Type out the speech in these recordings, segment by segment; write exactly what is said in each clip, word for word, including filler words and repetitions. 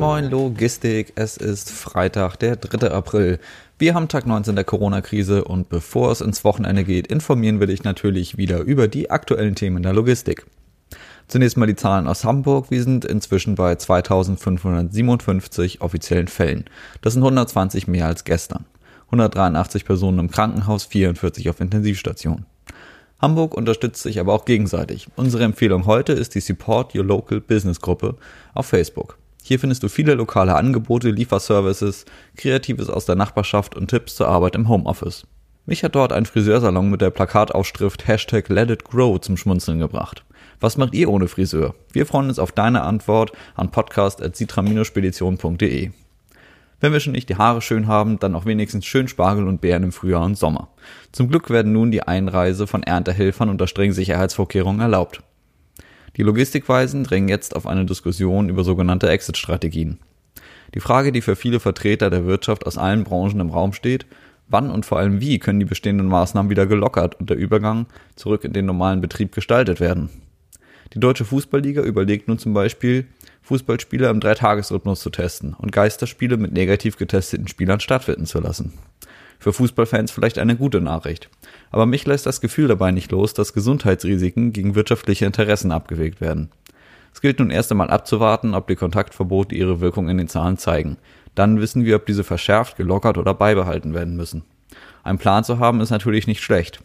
Moin Logistik, es ist Freitag, der dritte April. Wir haben Tag neunzehn der Corona-Krise und bevor es ins Wochenende geht, informieren wir dich natürlich wieder über die aktuellen Themen der Logistik. Zunächst mal die Zahlen aus Hamburg. Wir sind inzwischen bei zweitausendfünfhundertsiebenundfünfzig offiziellen Fällen. Das sind hundertzwanzig mehr als gestern. hundertdreiundachtzig Personen im Krankenhaus, vierundvierzig auf Intensivstationen. Hamburg unterstützt sich aber auch gegenseitig. Unsere Empfehlung heute ist die Support Your Local Business Gruppe auf Facebook. Hier findest du viele lokale Angebote, Lieferservices, Kreatives aus der Nachbarschaft und Tipps zur Arbeit im Homeoffice. Mich hat dort ein Friseursalon mit der Plakataufschrift Hashtag LetItGrow zum Schmunzeln gebracht. Was macht ihr ohne Friseur? Wir freuen uns auf deine Antwort an podcast at citraminospedition punkt de. Wenn wir schon nicht die Haare schön haben, dann auch wenigstens schön Spargel und Beeren im Frühjahr und Sommer. Zum Glück werden nun die Einreise von Erntehelfern unter strengen Sicherheitsvorkehrungen erlaubt. Die Logistikweisen drängen jetzt auf eine Diskussion über sogenannte Exit-Strategien. Die Frage, die für viele Vertreter der Wirtschaft aus allen Branchen im Raum steht: Wann und vor allem wie können die bestehenden Maßnahmen wieder gelockert und der Übergang zurück in den normalen Betrieb gestaltet werden? Die Deutsche Fußballliga überlegt nun zum Beispiel, Fußballspiele im Dreitagesrhythmus zu testen und Geisterspiele mit negativ getesteten Spielern stattfinden zu lassen. Für Fußballfans vielleicht eine gute Nachricht. Aber mich lässt das Gefühl dabei nicht los, dass Gesundheitsrisiken gegen wirtschaftliche Interessen abgewägt werden. Es gilt nun erst einmal abzuwarten, ob die Kontaktverbote ihre Wirkung in den Zahlen zeigen. Dann wissen wir, ob diese verschärft, gelockert oder beibehalten werden müssen. Einen Plan zu haben ist natürlich nicht schlecht.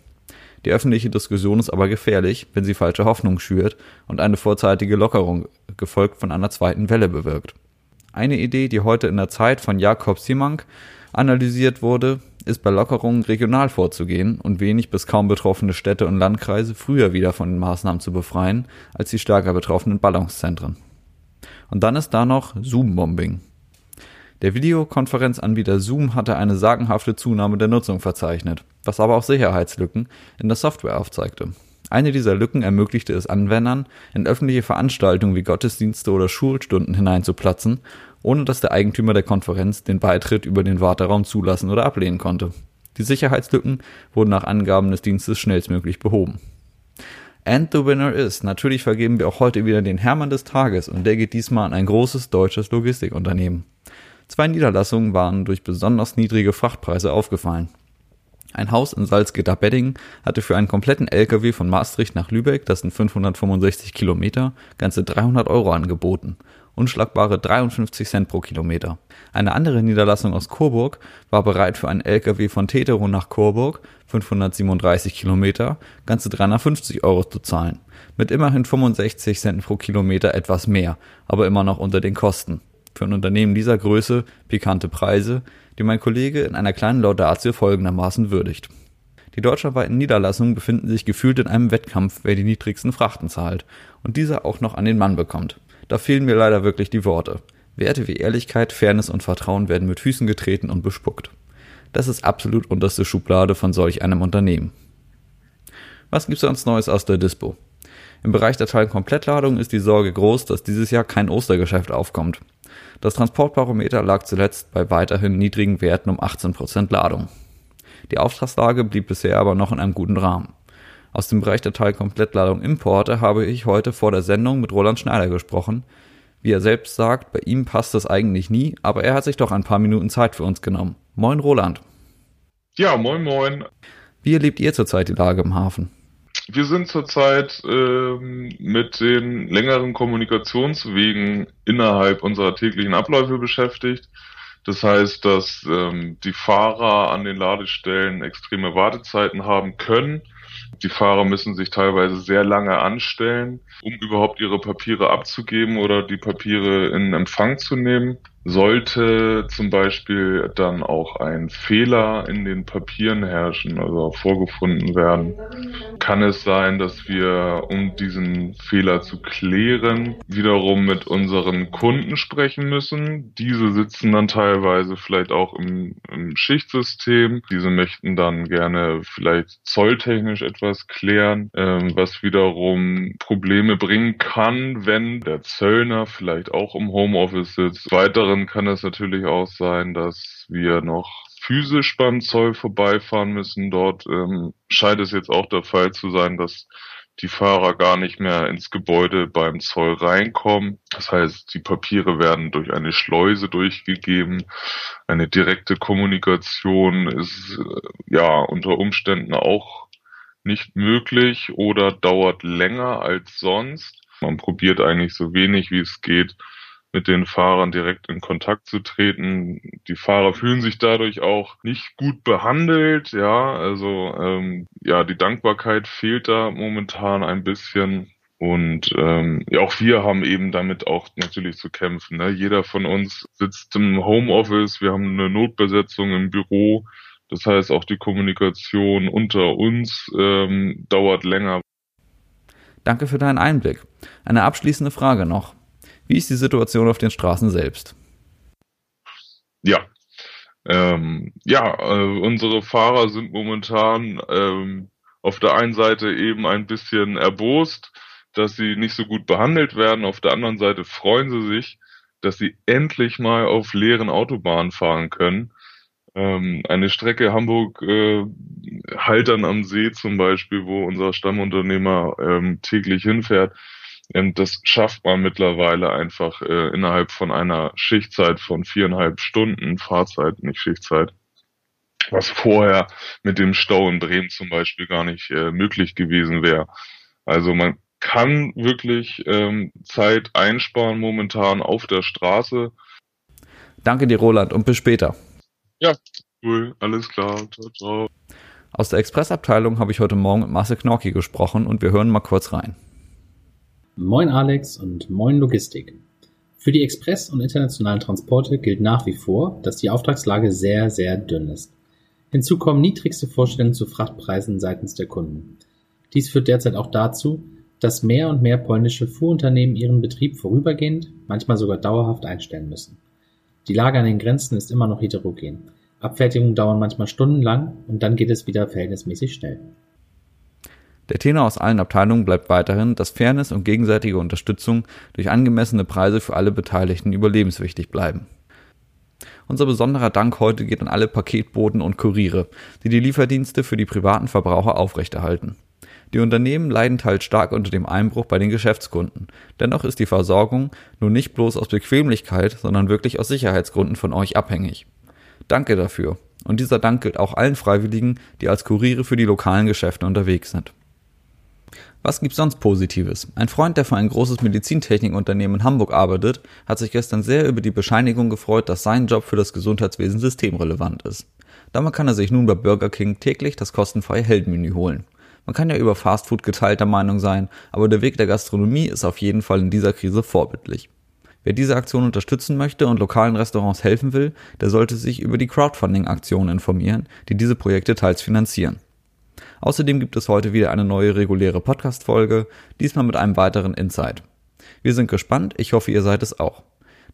Die öffentliche Diskussion ist aber gefährlich, wenn sie falsche Hoffnung schürt und eine vorzeitige Lockerung gefolgt von einer zweiten Welle bewirkt. Eine Idee, die heute in der Zeit von Jakob Simank analysiert wurde, ist bei Lockerungen regional vorzugehen und wenig bis kaum betroffene Städte und Landkreise früher wieder von den Maßnahmen zu befreien als die stärker betroffenen Ballungszentren. Und dann ist da noch Zoom-Bombing. Der Videokonferenzanbieter Zoom hatte eine sagenhafte Zunahme der Nutzung verzeichnet, was aber auch Sicherheitslücken in der Software aufzeigte. Eine dieser Lücken ermöglichte es Anwendern, in öffentliche Veranstaltungen wie Gottesdienste oder Schulstunden hineinzuplatzen, ohne dass der Eigentümer der Konferenz den Beitritt über den Warteraum zulassen oder ablehnen konnte. Die Sicherheitslücken wurden nach Angaben des Dienstes schnellstmöglich behoben. And the winner is, natürlich vergeben wir auch heute wieder den Hermann des Tages und der geht diesmal an ein großes deutsches Logistikunternehmen. Zwei Niederlassungen waren durch besonders niedrige Frachtpreise aufgefallen. Ein Haus in Salzgitter-Bedding hatte für einen kompletten L K W von Maastricht nach Lübeck, das sind fünfhundertfünfundsechzig Kilometer, ganze dreihundert Euro angeboten. Unschlagbare dreiundfünfzig Cent pro Kilometer. Eine andere Niederlassung aus Coburg war bereit für einen L K W von Teterow nach Coburg, fünfhundertsiebenunddreißig Kilometer, ganze dreihundertfünfzig Euro zu zahlen. Mit immerhin fünfundsechzig Cent pro Kilometer etwas mehr, aber immer noch unter den Kosten. Für ein Unternehmen dieser Größe pikante Preise, die mein Kollege in einer kleinen Laudatio folgendermaßen würdigt. Die deutschlandweiten Niederlassungen befinden sich gefühlt in einem Wettkampf, wer die niedrigsten Frachten zahlt und dieser auch noch an den Mann bekommt. Da fehlen mir leider wirklich die Worte. Werte wie Ehrlichkeit, Fairness und Vertrauen werden mit Füßen getreten und bespuckt. Das ist absolut unterste Schublade von solch einem Unternehmen. Was gibt's sonst Neues aus der Dispo? Im Bereich der Teilkomplettladung ist die Sorge groß, dass dieses Jahr kein Ostergeschäft aufkommt. Das Transportbarometer lag zuletzt bei weiterhin niedrigen Werten um achtzehn Prozent Ladung. Die Auftragslage blieb bisher aber noch in einem guten Rahmen. Aus dem Bereich der Teilkomplettladung Importe habe ich heute vor der Sendung mit Roland Schneider gesprochen. Wie er selbst sagt, bei ihm passt das eigentlich nie, aber er hat sich doch ein paar Minuten Zeit für uns genommen. Moin Roland. Ja, moin moin. Wie erlebt ihr zurzeit die Lage im Hafen? Wir sind zurzeit ähm, mit den längeren Kommunikationswegen innerhalb unserer täglichen Abläufe beschäftigt. Das heißt, dass ähm, die Fahrer an den Ladestellen extreme Wartezeiten haben können. Die Fahrer müssen sich teilweise sehr lange anstellen, um überhaupt ihre Papiere abzugeben oder die Papiere in Empfang zu nehmen. Sollte zum Beispiel dann auch ein Fehler in den Papieren herrschen, also vorgefunden werden, kann es sein, dass wir, um diesen Fehler zu klären, wiederum mit unseren Kunden sprechen müssen. Diese sitzen dann teilweise vielleicht auch im, im Schichtsystem. Diese möchten dann gerne vielleicht zolltechnisch etwas klären, ähm, was wiederum Probleme bringen kann, wenn der Zöllner vielleicht auch im Homeoffice sitzt. Weitere kann es natürlich auch sein, dass wir noch physisch beim Zoll vorbeifahren müssen. Dort ähm, scheint es jetzt auch der Fall zu sein, dass die Fahrer gar nicht mehr ins Gebäude beim Zoll reinkommen. Das heißt, die Papiere werden durch eine Schleuse durchgegeben. Eine direkte Kommunikation ist ja unter Umständen auch nicht möglich oder dauert länger als sonst. Man probiert eigentlich so wenig, wie es geht, mit den Fahrern direkt in Kontakt zu treten. Die Fahrer fühlen sich dadurch auch nicht gut behandelt. Ja, also ähm, ja, die Dankbarkeit fehlt da momentan ein bisschen. Und ähm, ja, auch wir haben eben damit auch natürlich zu kämpfen, ne? Jeder von uns sitzt im Homeoffice. Wir haben eine Notbesetzung im Büro. Das heißt, auch die Kommunikation unter uns ähm, dauert länger. Danke für deinen Einblick. Eine abschließende Frage noch. Wie ist die Situation auf den Straßen selbst? Ja, ähm, ja, äh, unsere Fahrer sind momentan ähm, auf der einen Seite eben ein bisschen erbost, dass sie nicht so gut behandelt werden. Auf der anderen Seite freuen sie sich, dass sie endlich mal auf leeren Autobahnen fahren können. Ähm, eine Strecke Hamburg-Haltern äh, am See zum Beispiel, wo unser Stammunternehmer ähm, täglich hinfährt, das schafft man mittlerweile einfach äh, innerhalb von einer Schichtzeit von viereinhalb Stunden, Fahrzeit, nicht Schichtzeit, was vorher mit dem Stau in Bremen zum Beispiel gar nicht äh, möglich gewesen wäre. Also man kann wirklich ähm, Zeit einsparen momentan auf der Straße. Danke dir, Roland, und bis später. Ja, cool, alles klar, ciao, ciao. Aus der Expressabteilung habe ich heute Morgen mit Marcel Knorki gesprochen und wir hören mal kurz rein. Moin Alex und Moin Logistik. Für die Express- und internationalen Transporte gilt nach wie vor, dass die Auftragslage sehr, sehr dünn ist. Hinzu kommen niedrigste Vorstellungen zu Frachtpreisen seitens der Kunden. Dies führt derzeit auch dazu, dass mehr und mehr polnische Fuhrunternehmen ihren Betrieb vorübergehend, manchmal sogar dauerhaft einstellen müssen. Die Lage an den Grenzen ist immer noch heterogen. Abfertigungen dauern manchmal stundenlang und dann geht es wieder verhältnismäßig schnell. Der Tenor aus allen Abteilungen bleibt weiterhin, dass Fairness und gegenseitige Unterstützung durch angemessene Preise für alle Beteiligten überlebenswichtig bleiben. Unser besonderer Dank heute geht an alle Paketboten und Kuriere, die die Lieferdienste für die privaten Verbraucher aufrechterhalten. Die Unternehmen leiden teils stark unter dem Einbruch bei den Geschäftskunden. Dennoch ist die Versorgung nun nicht bloß aus Bequemlichkeit, sondern wirklich aus Sicherheitsgründen von euch abhängig. Danke dafür. Und dieser Dank gilt auch allen Freiwilligen, die als Kuriere für die lokalen Geschäfte unterwegs sind. Was gibt's sonst Positives? Ein Freund, der für ein großes Medizintechnikunternehmen in Hamburg arbeitet, hat sich gestern sehr über die Bescheinigung gefreut, dass sein Job für das Gesundheitswesen systemrelevant ist. Damit kann er sich nun bei Burger King täglich das kostenfreie Heldenmenü holen. Man kann ja über Fastfood geteilter Meinung sein, aber der Weg der Gastronomie ist auf jeden Fall in dieser Krise vorbildlich. Wer diese Aktion unterstützen möchte und lokalen Restaurants helfen will, der sollte sich über die Crowdfunding-Aktionen informieren, die diese Projekte teils finanzieren. Außerdem gibt es heute wieder eine neue reguläre Podcast-Folge, diesmal mit einem weiteren Insight. Wir sind gespannt, ich hoffe, ihr seid es auch.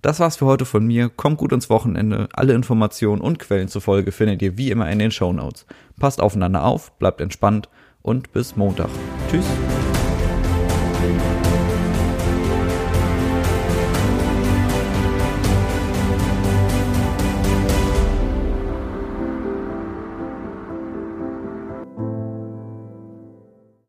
Das war's für heute von mir, kommt gut ins Wochenende, alle Informationen und Quellen zur Folge findet ihr wie immer in den Shownotes. Passt aufeinander auf, bleibt entspannt und bis Montag. Tschüss!